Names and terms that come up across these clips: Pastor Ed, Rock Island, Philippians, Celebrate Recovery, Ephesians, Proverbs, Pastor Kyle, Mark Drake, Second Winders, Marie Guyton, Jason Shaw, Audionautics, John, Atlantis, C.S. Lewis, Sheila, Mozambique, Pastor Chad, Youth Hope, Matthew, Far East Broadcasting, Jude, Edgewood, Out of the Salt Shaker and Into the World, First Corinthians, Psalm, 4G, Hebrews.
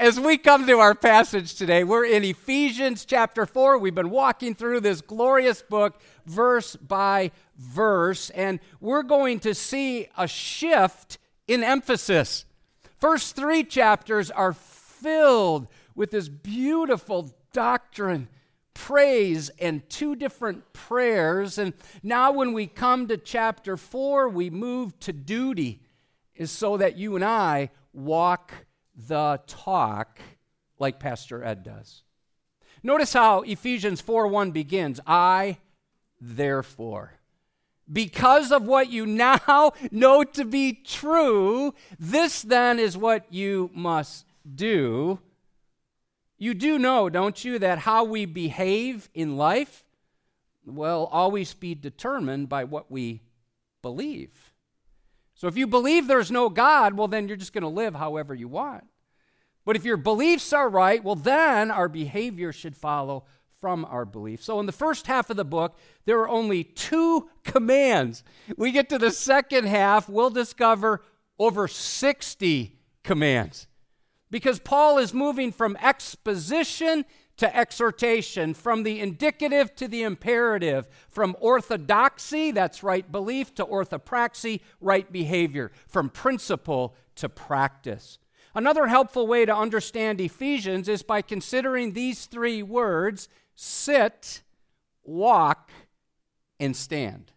As we come to our passage today, we're in Ephesians chapter 4. We've been walking through this glorious book verse by verse, and we're going to see a shift in emphasis. First three chapters are filled with this beautiful doctrine, praise, and two different prayers. And now when we come to chapter 4, we move to duty, is so that you and I walk the talk like Pastor Ed does. Notice how Ephesians 4:1 begins, I, therefore, because of what you now know to be true, this then is what you must do. You do know, don't you, that how we behave in life will always be determined by what we believe. So if you believe there's no God, well, then you're just going to live however you want. But if your beliefs are right, well, then our behavior should follow from our beliefs. So in the first half of the book, there are only two commands. We get to the second half, we'll discover over 60 commands. Because Paul is moving from exposition to exhortation, from the indicative to the imperative, from orthodoxy, that's right belief, to orthopraxy, right behavior, from principle to practice. Another helpful way to understand Ephesians is by considering these three words, sit, walk, and stand.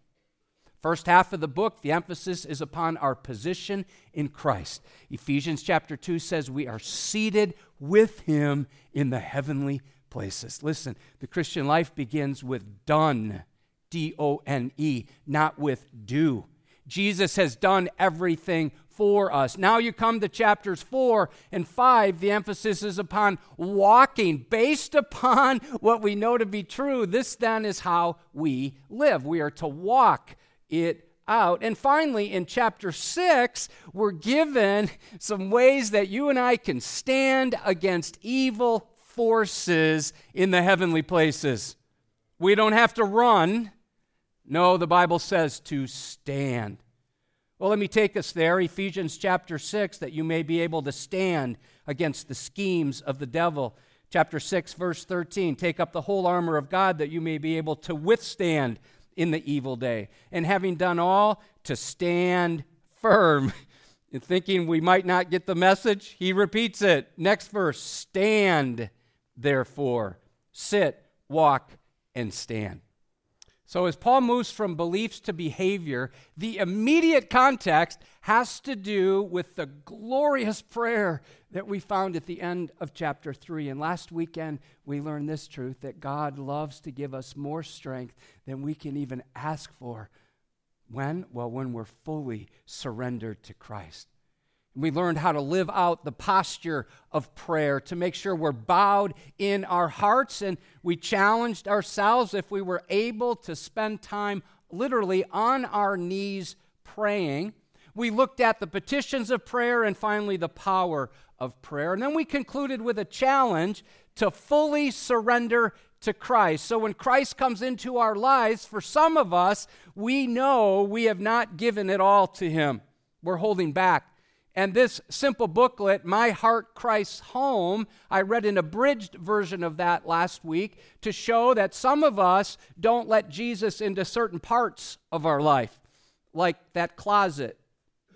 First half of the book, the emphasis is upon our position in Christ. Ephesians chapter 2 says we are seated with him in the heavenly places. Listen, the Christian life begins with done, D-O-N-E, not with do. Jesus has done everything for us. Now you come to chapters 4 and 5, the emphasis is upon walking based upon what we know to be true. This then is how we live. We are to walk it out. And finally, in chapter 6, we're given some ways that you and I can stand against evil forces in the heavenly places. We don't have to run. No, the Bible says to stand. Well, let me take us there, Ephesians chapter 6, that you may be able to stand against the schemes of the devil. Chapter 6, verse 13, take up the whole armor of God that you may be able to withstand in the evil day, and having done all, to stand firm. And thinking we might not get the message, he repeats it. Next verse, stand, therefore. Sit, walk, and stand. So as Paul moves from beliefs to behavior, the immediate context has to do with the glorious prayer that we found at the end of chapter 3. And last weekend, we learned this truth, that God loves to give us more strength than we can even ask for. When? Well, when we're fully surrendered to Christ. We learned how to live out the posture of prayer to make sure we're bowed in our hearts, and we challenged ourselves if we were able to spend time literally on our knees praying. We looked at the petitions of prayer and finally the power of prayer. And then we concluded with a challenge to fully surrender to Christ. So when Christ comes into our lives, for some of us, we know we have not given it all to him. We're holding back. And this simple booklet, My Heart, Christ's Home, I read an abridged version of that last week to show that some of us don't let Jesus into certain parts of our life, like that closet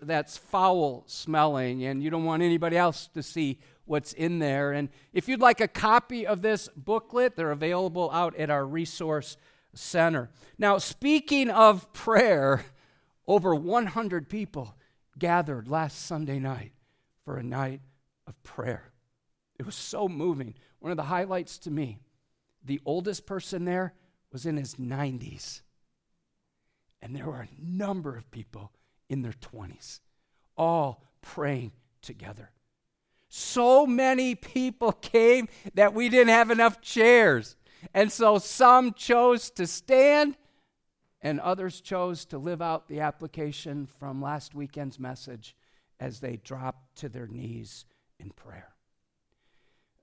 that's foul-smelling, and you don't want anybody else to see what's in there. And if you'd like a copy of this booklet, they're available out at our resource center. Now, speaking of prayer, over 100 people gathered last Sunday night for a night of prayer. It was so moving. One of the highlights to me, the oldest person there was in his 90s. And there were a number of people in their 20s, all praying together. So many people came that we didn't have enough chairs. And so some chose to stand, and others chose to live out the application from last weekend's message as they dropped to their knees in prayer.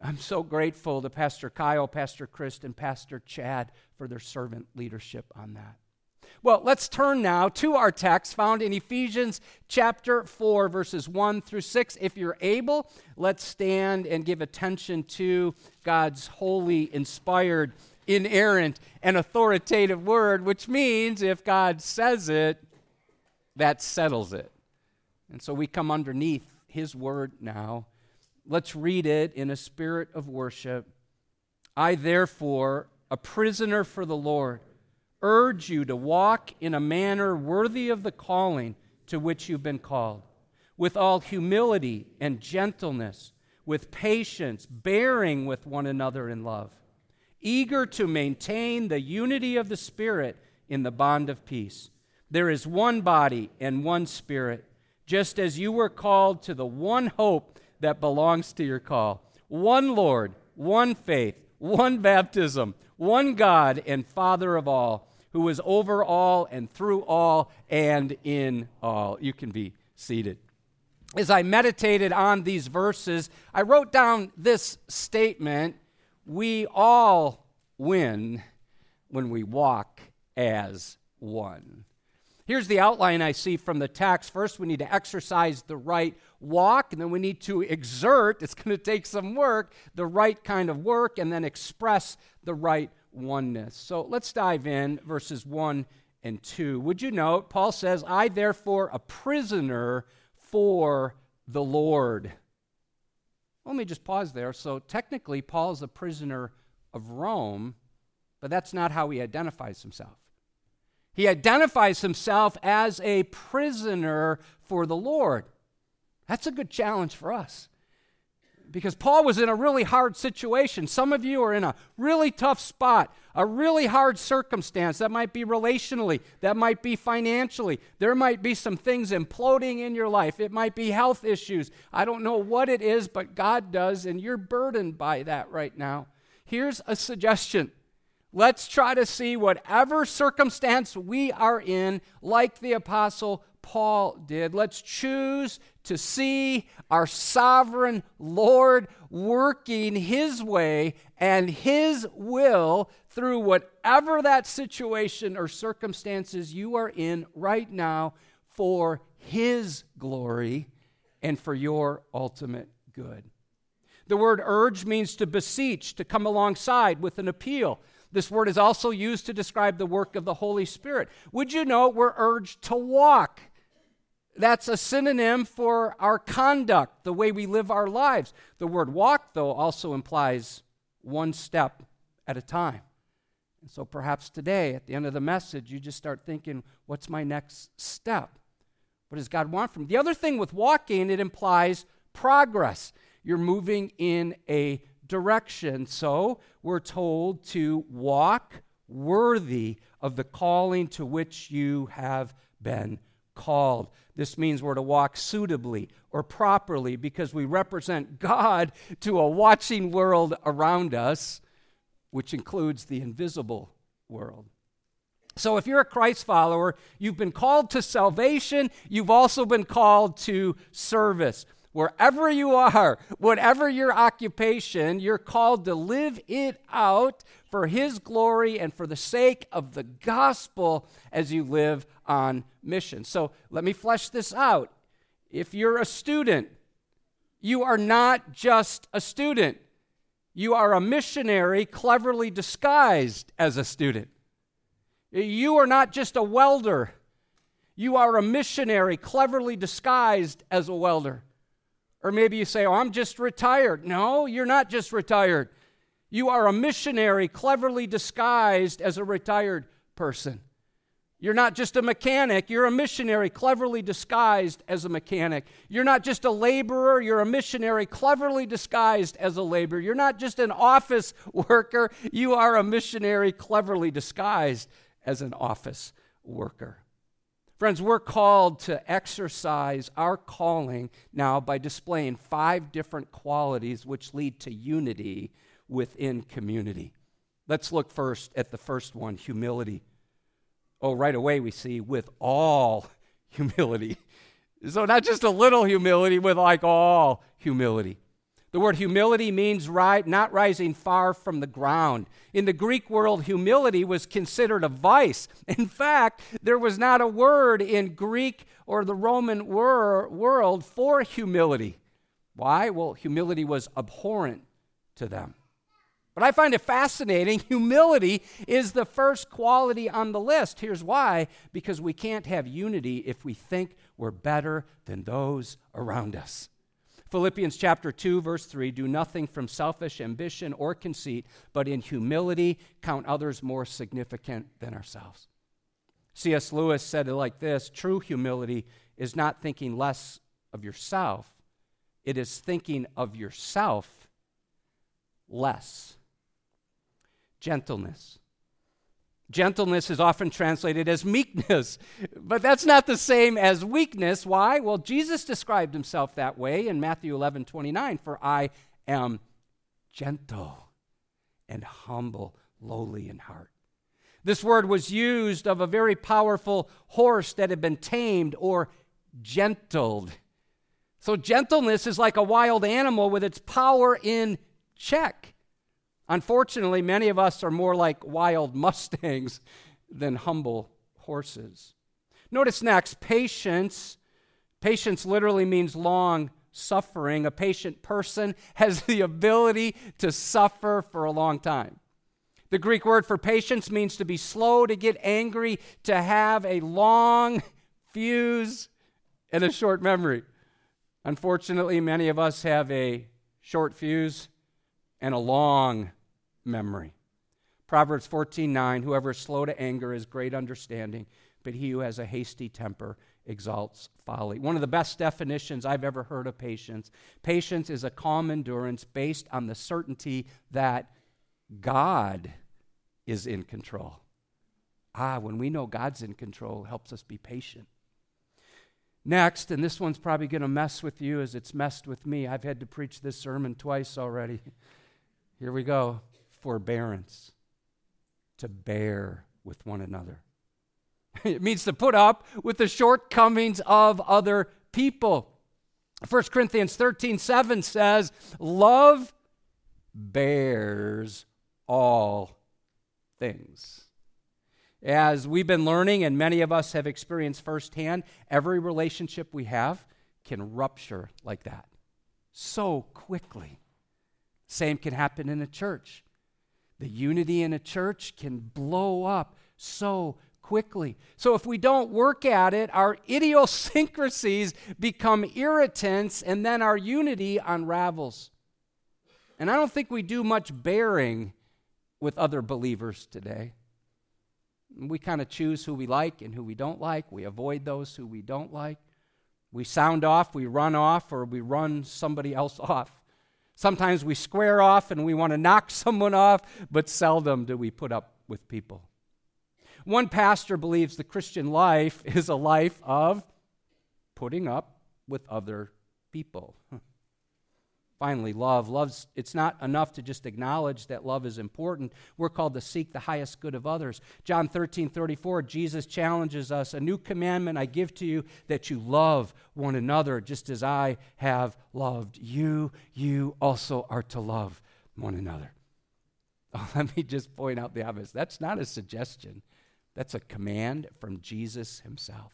I'm so grateful to Pastor Kyle, Pastor Chris, and Pastor Chad for their servant leadership on that. Well, let's turn now to our text found in Ephesians chapter 4, verses 1 through 6. If you're able, let's stand and give attention to God's holy, inspired, inerrant, and authoritative word, which means if God says it, that settles it. And so we come underneath his word now. Let's read it in a spirit of worship. I, therefore, a prisoner for the Lord, urge you to walk in a manner worthy of the calling to which you've been called, with all humility and gentleness, with patience, bearing with one another in love, eager to maintain the unity of the Spirit in the bond of peace. There is one body and one Spirit, just as you were called to the one hope that belongs to your call, one Lord, one faith, one baptism, one God and Father of all, who is over all and through all and in all. You can be seated. As I meditated on these verses, I wrote down this statement: we all win when we walk as one. Here's the outline I see from the text. First, we need to exercise the right walk, and then we need to exert, it's going to take some work, the right kind of work, and then express the right oneness. So let's dive in, verses 1 and 2. Would you note, Paul says, I therefore a prisoner for the Lord. Let me just pause there. So technically, Paul's a prisoner of Rome, but that's not how he identifies himself. He identifies himself as a prisoner for the Lord. That's a good challenge for us, because Paul was in a really hard situation. Some of you are in a really tough spot, a really hard circumstance. That might be relationally. That might be financially. There might be some things imploding in your life. It might be health issues. I don't know what it is, but God does, and you're burdened by that right now. Here's a suggestion. Let's try to see whatever circumstance we are in, like the Apostle Paul did. Let's choose to see our sovereign Lord working his way and his will through whatever that situation or circumstances you are in right now for his glory and for your ultimate good. The word urge means to beseech, to come alongside with an appeal. This word is also used to describe the work of the Holy Spirit. Would you know we're urged to walk? That's a synonym for our conduct, the way we live our lives. The word walk, though, also implies one step at a time. And so perhaps today, at the end of the message, you just start thinking, what's my next step? What does God want from me? The other thing with walking, it implies progress. You're moving in a direction. So we're told to walk worthy of the calling to which you have been called. This means we're to walk suitably or properly, because we represent God to a watching world around us, which includes the invisible world. So if you're a Christ follower, you've been called to salvation. You've also been called to service. Wherever you are, whatever your occupation, you're called to live it out for his glory and for the sake of the gospel as you live on mission. So let me flesh this out. If you're a student, you are not just a student. You are a missionary cleverly disguised as a student. You are not just a welder. You are a missionary cleverly disguised as a welder. Or maybe you say, oh, I'm just retired. No, you're not just retired. You are a missionary cleverly disguised as a retired person. You're not just a mechanic. You're a missionary cleverly disguised as a mechanic. You're not just a laborer. You're a missionary cleverly disguised as a laborer. You're not just an office worker. You are a missionary cleverly disguised as an office worker. Friends, we're called to exercise our calling now by displaying 5 different qualities which lead to unity within community. Let's look first at the first one, humility. Oh, right away we see with all humility. So not just a little humility, with like all humility. The word humility means not rising far from the ground. In the Greek world, humility was considered a vice. In fact, there was not a word in Greek or the Roman world for humility. Why? Well, humility was abhorrent to them. But I find it fascinating. Humility is the first quality on the list. Here's why. Because we can't have unity if we think we're better than those around us. Philippians chapter 2, verse 3, do nothing from selfish ambition or conceit, but in humility count others more significant than ourselves. C.S. Lewis said it like this, true humility is not thinking less of yourself. It is thinking of yourself less. Gentleness. Gentleness is often translated as meekness, but that's not the same as weakness. Why? Well, Jesus described himself that way in Matthew 11:29, for I am gentle and humble, lowly in heart. This word was used of a very powerful horse that had been tamed or gentled. So gentleness is like a wild animal with its power in check. Unfortunately, many of us are more like wild Mustangs than humble horses. Notice next, patience. Patience literally means long suffering. A patient person has the ability to suffer for a long time. The Greek word for patience means to be slow to get angry, to have a long fuse and a short memory. Unfortunately, many of us have a short fuse and a long memory. Proverbs 14:9, whoever is slow to anger is great understanding, but he who has a hasty temper exalts folly. One of the best definitions I've ever heard of patience. Patience is a calm endurance based on the certainty that God is in control. When we know God's in control, it helps us be patient. Next, and this one's probably going to mess with you as it's messed with me. I've had to preach this sermon twice already. Here we go. Forbearance. To bear with one another. It means to put up with the shortcomings of other people. 1 Corinthians 13:7 says, love bears all things. As we've been learning, and many of us have experienced firsthand, every relationship we have can rupture like that so quickly. Same can happen in a church. The unity in a church can blow up so quickly. So if we don't work at it, our idiosyncrasies become irritants, and then our unity unravels. And I don't think we do much bearing with other believers today. We kind of choose who we like and who we don't like. We avoid those who we don't like. We sound off, we run off, or we run somebody else off. Sometimes we square off and we want to knock someone off, but seldom do we put up with people. One pastor believes the Christian life is a life of putting up with other people. Finally, love. It's not enough to just acknowledge that love is important. We're called to seek the highest good of others. John 13:34, Jesus challenges us, a new commandment I give to you, that you love one another just as I have loved you. You also are to love one another. Oh, let me just point out the obvious. That's not a suggestion. That's a command from Jesus himself.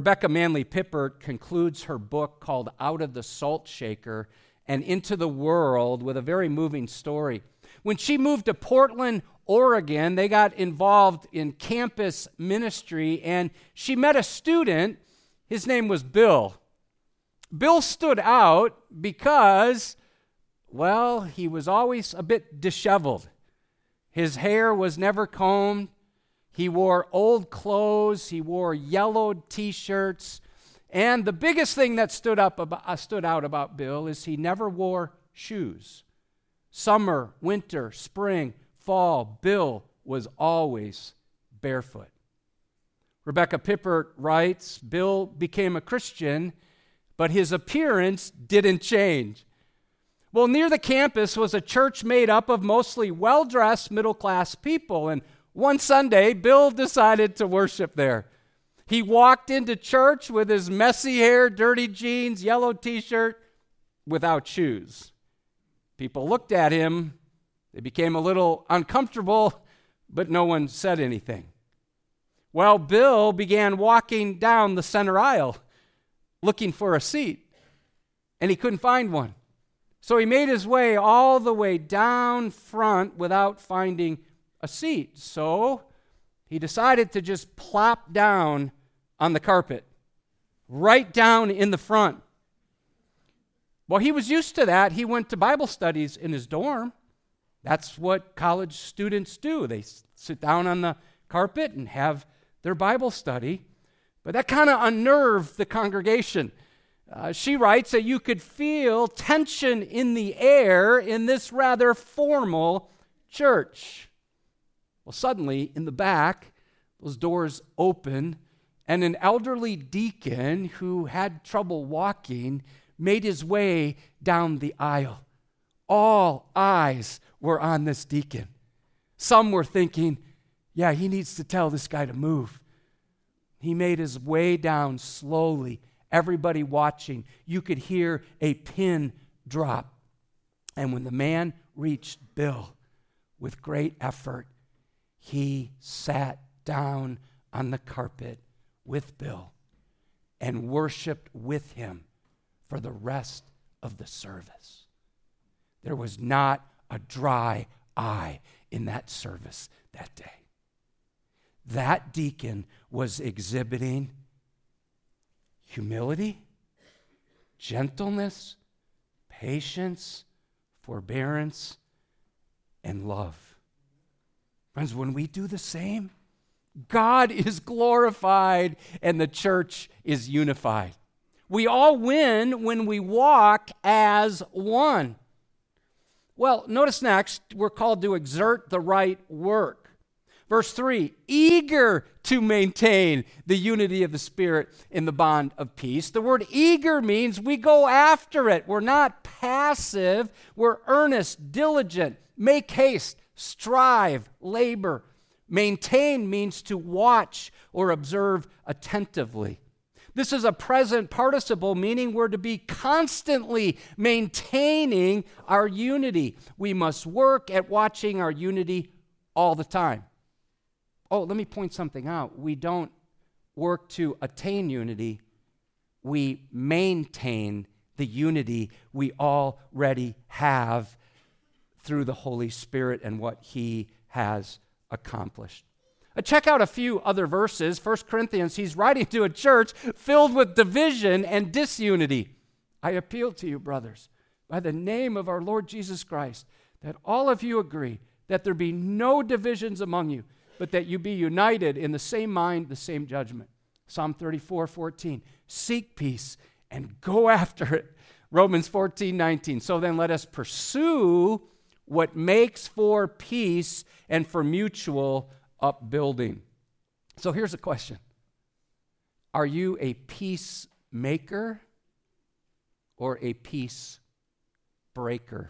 Rebecca Manley Pippert concludes her book called Out of the Salt Shaker and Into the World with a very moving story. When she moved to Portland, Oregon, they got involved in campus ministry, and she met a student. His name was Bill. Bill stood out because, well, he was always a bit disheveled. His hair was never combed. He wore old clothes, he wore yellowed T-shirts, and the biggest thing that stood out about Bill is he never wore shoes. Summer, winter, spring, fall, Bill was always barefoot. Rebecca Pippert writes, Bill became a Christian, but his appearance didn't change. Well, near the campus was a church made up of mostly well-dressed middle-class people, and one Sunday, Bill decided to worship there. He walked into church with his messy hair, dirty jeans, yellow T-shirt, without shoes. People looked at him. They became a little uncomfortable, but no one said anything. Well, Bill began walking down the center aisle looking for a seat, and he couldn't find one. So he made his way all the way down front without finding a seat. So he decided to just plop down on the carpet, right down in the front. Well, he was used to that. He went to Bible studies in his dorm. That's what college students do. They sit down on the carpet and have their Bible study. But that kind of unnerved the congregation. She writes that you could feel tension in the air in this rather formal church. Well, suddenly, in the back, those doors open, and an elderly deacon who had trouble walking made his way down the aisle. All eyes were on this deacon. Some were thinking, yeah, he needs to tell this guy to move. He made his way down slowly, everybody watching. You could hear a pin drop. And when the man reached Bill, with great effort, he sat down on the carpet with Bill and worshiped with him for the rest of the service. There was not a dry eye in that service that day. That deacon was exhibiting humility, gentleness, patience, forbearance, and love. Friends, when we do the same, God is glorified and the church is unified. We all win when we walk as one. Well, notice next, we're called to exert the right work. Verse 3, eager to maintain the unity of the Spirit in the bond of peace. The word eager means we go after it. We're not passive. We're earnest, diligent, make haste, strive, labor. Maintain means to watch or observe attentively. This is a present participle, meaning we're to be constantly maintaining our unity. We must work at watching our unity all the time. Oh, let me point something out. We don't work to attain unity. We maintain the unity we already have through the Holy Spirit and what He has accomplished. Check out a few other verses. First Corinthians, he's writing to a church filled with division and disunity. I appeal to you, brothers, by the name of our Lord Jesus Christ, that all of you agree that there be no divisions among you, but that you be united in the same mind, the same judgment. Psalm 34:14. Seek peace and go after it. Romans 14:19. So then let us pursue what makes for peace and for mutual upbuilding. So here's a question. Are you a peacemaker or a peacebreaker?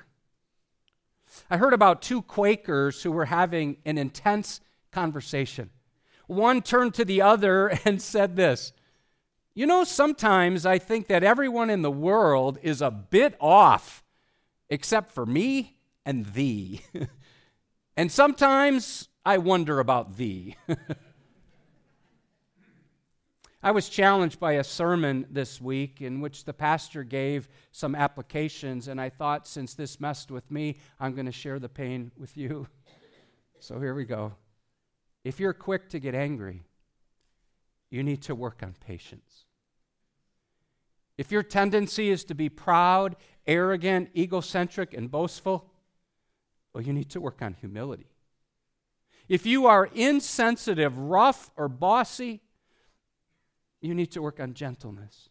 I heard about two Quakers who were having an intense conversation. One turned to the other and said this, you know, sometimes I think that everyone in the world is a bit off, except for me and thee. And sometimes I wonder about thee. I was challenged by a sermon this week in which the pastor gave some applications, and I thought, since this messed with me, I'm going to share the pain with you. So here we go. If you're quick to get angry, you need to work on patience. If your tendency is to be proud, arrogant, egocentric, and boastful, well, you need to work on humility. If you are insensitive, rough, or bossy, you need to work on gentleness.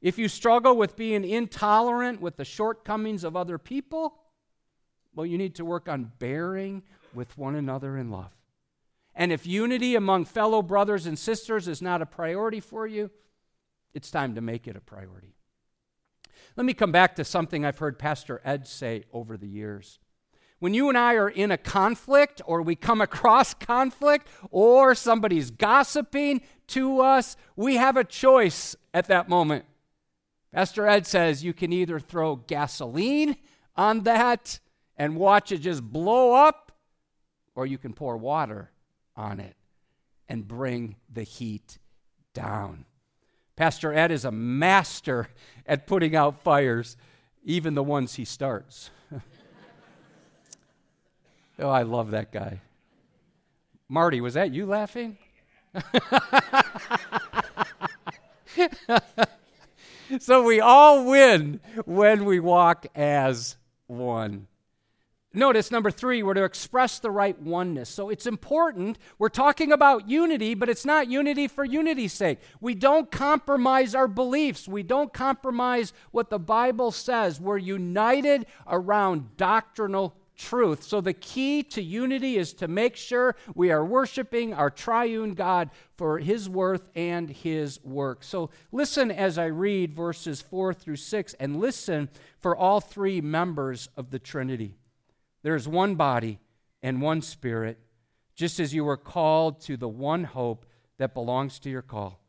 If you struggle with being intolerant with the shortcomings of other people, well, you need to work on bearing with one another in love. And if unity among fellow brothers and sisters is not a priority for you, it's time to make it a priority. Let me come back to something I've heard Pastor Ed say over the years. When you and I are in a conflict, or we come across conflict, or somebody's gossiping to us, we have a choice at that moment. Pastor Ed says you can either throw gasoline on that and watch it just blow up, or you can pour water on it and bring the heat down. Pastor Ed is a master at putting out fires, even the ones he starts. Oh, I love that guy. Marty, was that you laughing? So we all win when we walk as one. Notice number 3, we're to express the right oneness. So it's important. We're talking about unity, but it's not unity for unity's sake. We don't compromise our beliefs. We don't compromise what the Bible says. We're united around doctrinal truth. So the key to unity is to make sure we are worshiping our triune God for his worth and his work. So listen as I read verses 4 through 6, and listen for all three members of the Trinity. There is one body and one spirit, just as you were called to the one hope that belongs to your call.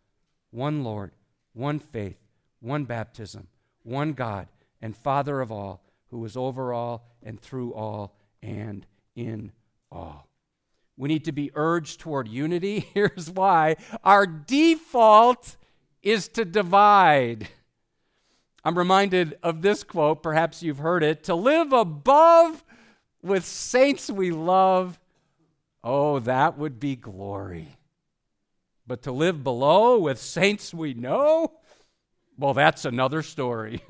One Lord, one faith, one baptism, one God and Father of all, who is over all and through all and in all. We need to be urged toward unity. Here's why. Our default is to divide. I'm reminded of this quote, perhaps you've heard it, "To live above with saints we love, oh, that would be glory. But to live below with saints we know, well, that's another story."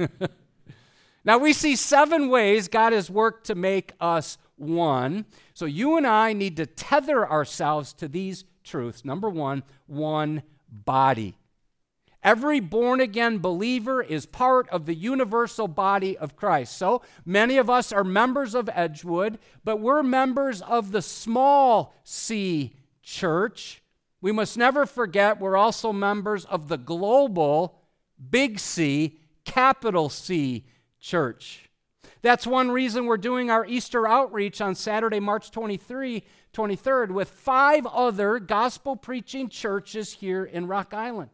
Now, we see 7 ways God has worked to make us one. So you and I need to tether ourselves to these truths. Number 1, one body. Every born-again believer is part of the universal body of Christ. So many of us are members of Edgewood, but we're members of the small C church. We must never forget we're also members of the global big C, capital C church. That's one reason we're doing our Easter outreach on Saturday, March 23rd, with 5 other gospel-preaching churches here in Rock Island.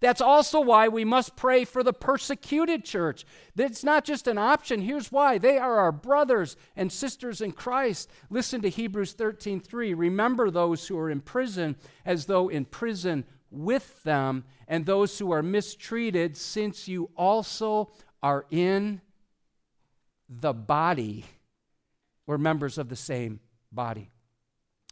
That's also why we must pray for the persecuted church. It's not just an option. Here's why. They are our brothers and sisters in Christ. Listen to Hebrews 13:3. Remember those who are in prison as though in prison with them, and those who are mistreated, since you also are in the body. We're members of the same body.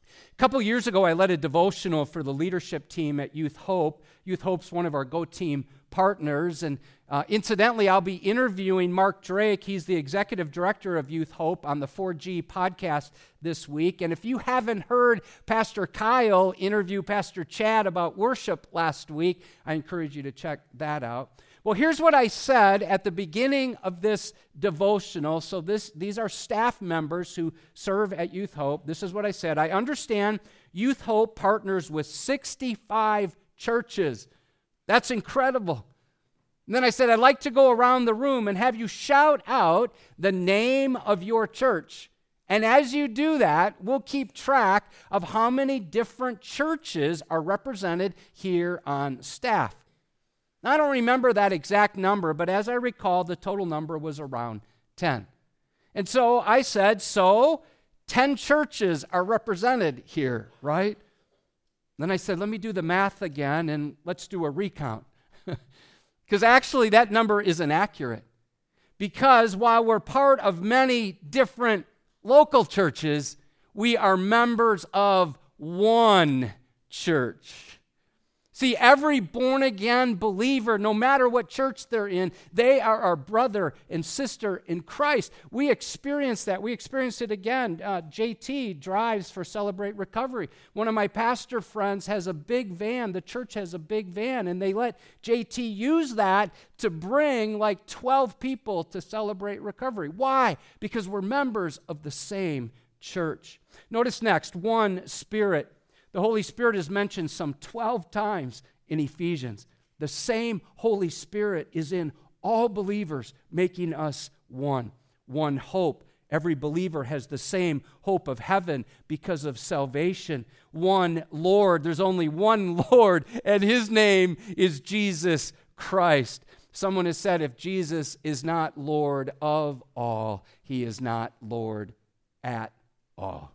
A couple years ago, I led a devotional for the leadership team at Youth Hope. Youth Hope's one of our Go Team partners, and incidentally, I'll be interviewing Mark Drake. He's the executive director of Youth Hope on the 4G podcast this week. And if you haven't heard Pastor Kyle interview Pastor Chad about worship last week, I encourage you to check that out. Well, here's what I said at the beginning of this devotional. So these are staff members who serve at Youth Hope. This is what I said. I understand Youth Hope partners with 65 churches. That's incredible. And then I said, I'd like to go around the room and have you shout out the name of your church. And as you do that, we'll keep track of how many different churches are represented here on staff. I don't remember that exact number, but as I recall, the total number was around 10. And so I said, so 10 churches are represented here, right? Then I said, let me do the math again, and let's do a recount. Because actually, that number isn't accurate. Because while we're part of many different local churches, we are members of one church. See, every born-again believer, no matter what church they're in, they are our brother and sister in Christ. We experience that. We experience it again. JT drives for Celebrate Recovery. One of my pastor friends has a big van. The church has a big van, and they let JT use that to bring like 12 people to Celebrate Recovery. Why? Because we're members of the same church. Notice next, one spirit. The Holy Spirit is mentioned some 12 times in Ephesians. The same Holy Spirit is in all believers, making us one. One hope. Every believer has the same hope of heaven because of salvation. One Lord. There's only one Lord, and his name is Jesus Christ. Someone has said, if Jesus is not Lord of all, he is not Lord at all.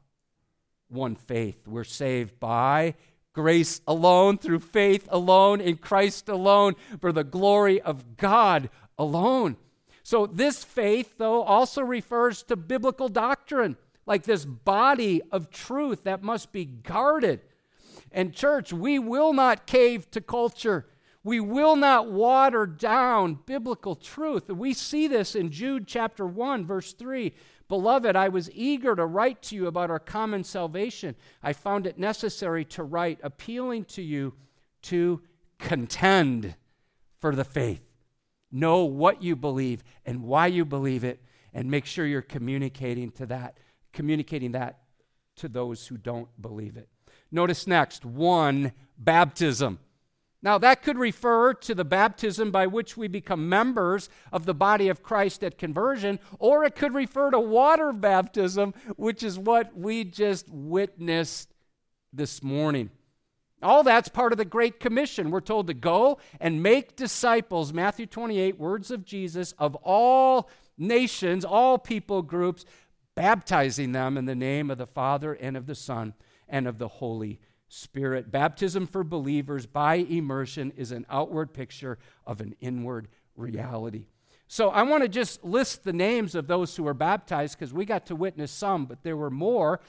One faith. We're saved by grace alone, through faith alone, in Christ alone, for the glory of God alone. So this faith, though, also refers to biblical doctrine, like this body of truth that must be guarded. And church, we will not cave to culture. We will not water down biblical truth. We see this in Jude chapter 1, verse 3. Beloved, I was eager to write to you about our common salvation. I found it necessary to write, appealing to you to contend for the faith. Know what you believe and why you believe it, and make sure you're communicating that to those who don't believe it. Notice next, one baptism. Now, that could refer to the baptism by which we become members of the body of Christ at conversion, or it could refer to water baptism, which is what we just witnessed this morning. All that's part of the Great Commission. We're told to go and make disciples, Matthew 28, words of Jesus, of all nations, all people groups, baptizing them in the name of the Father and of the Son and of the Holy Spirit. Baptism for believers by immersion is an outward picture of an inward reality. So I want to just list the names of those who were baptized, because we got to witness some, but there were more,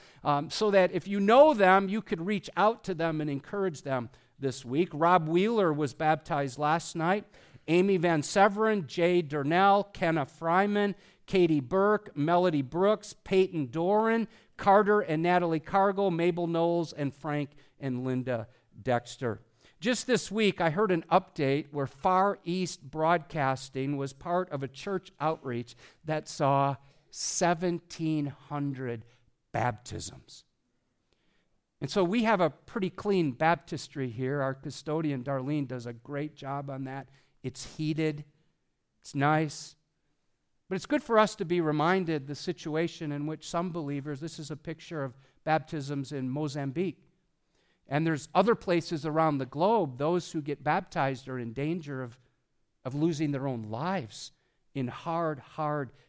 so that if you know them, you could reach out to them and encourage them this week. Rob Wheeler was baptized last night. Amy Van Severen, Jay Durnell, Kenna Fryman, Katie Burke, Melody Brooks, Peyton Doran, Carter and Natalie Cargill, Mabel Knowles, and Frank and Linda Dexter. Just this week, I heard an update where Far East Broadcasting was part of a church outreach that saw 1,700 baptisms. And so we have a pretty clean baptistry here. Our custodian, Darlene, does a great job on that. It's heated. It's nice. But it's good for us to be reminded the situation in which some believers, this is a picture of baptisms in Mozambique. And there's other places around the globe, those who get baptized are in danger of losing their own lives in hard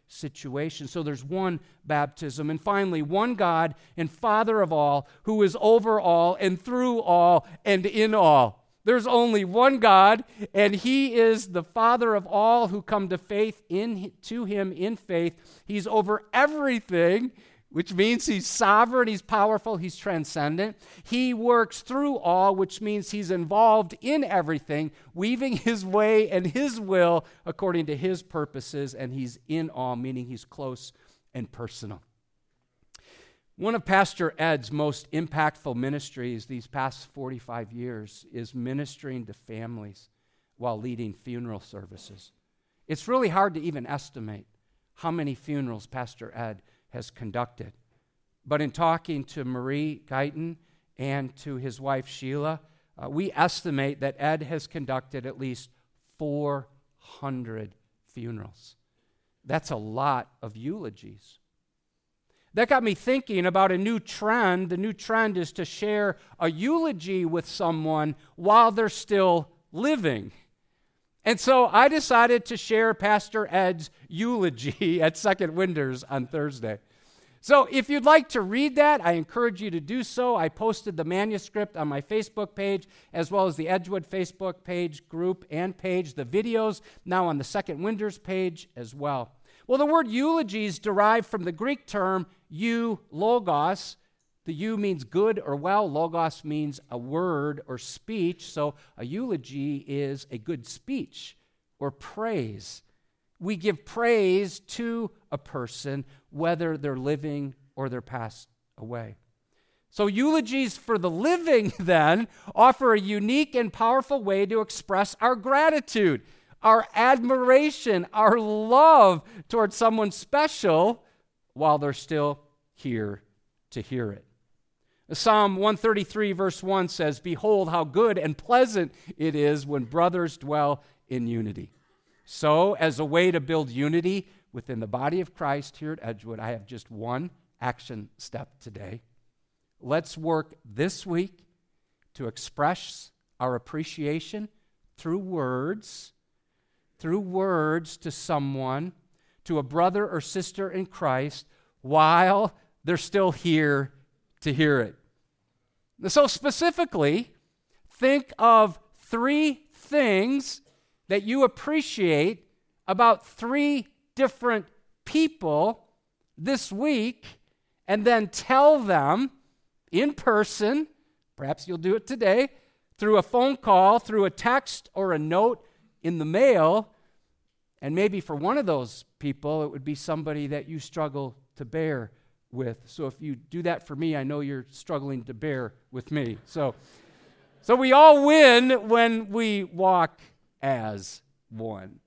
situations. So there's one baptism. And finally, one God and Father of all, who is over all and through all and in all. There's only one God, and he is the Father of all who come to faith to him in faith. He's over everything, which means he's sovereign, he's powerful, he's transcendent. He works through all, which means he's involved in everything, weaving his way and his will according to his purposes, and he's in all, meaning he's close and personal. One of Pastor Ed's most impactful ministries these past 45 years is ministering to families while leading funeral services. It's really hard to even estimate how many funerals Pastor Ed has conducted. But in talking to Marie Guyton and to his wife Sheila, we estimate that Ed has conducted at least 400 funerals. That's a lot of eulogies. That got me thinking about a new trend. The new trend is to share a eulogy with someone while they're still living. And so I decided to share Pastor Ed's eulogy at Second Winders on Thursday. So if you'd like to read that, I encourage you to do so. I posted the manuscript on my Facebook page, as well as the Edgewood Facebook page, group, and page. The video's now on the Second Winders page as well. Well, the word eulogies derived from the Greek term eulogos. The eu means good or well. Logos means a word or speech. So a eulogy is a good speech or praise. We give praise to a person, whether they're living or they're passed away. So eulogies for the living, then, offer a unique and powerful way to express our gratitude, our admiration, our love towards someone special while they're still here to hear it. Psalm 133 verse 1 says, "Behold how good and pleasant it is when brothers dwell in unity." So as a way to build unity within the body of Christ here at Edgewood, I have just one action step today. Let's work this week to express our appreciation through words, through words to someone, to a brother or sister in Christ, while they're still here to hear it. So specifically, think of 3 things that you appreciate about 3 different people this week, and then tell them in person, perhaps you'll do it today, through a phone call, through a text or a note in the mail. And maybe for one of those people, it would be somebody that you struggle to bear with. So if you do that for me, I know you're struggling to bear with me. So we all win when we walk as one.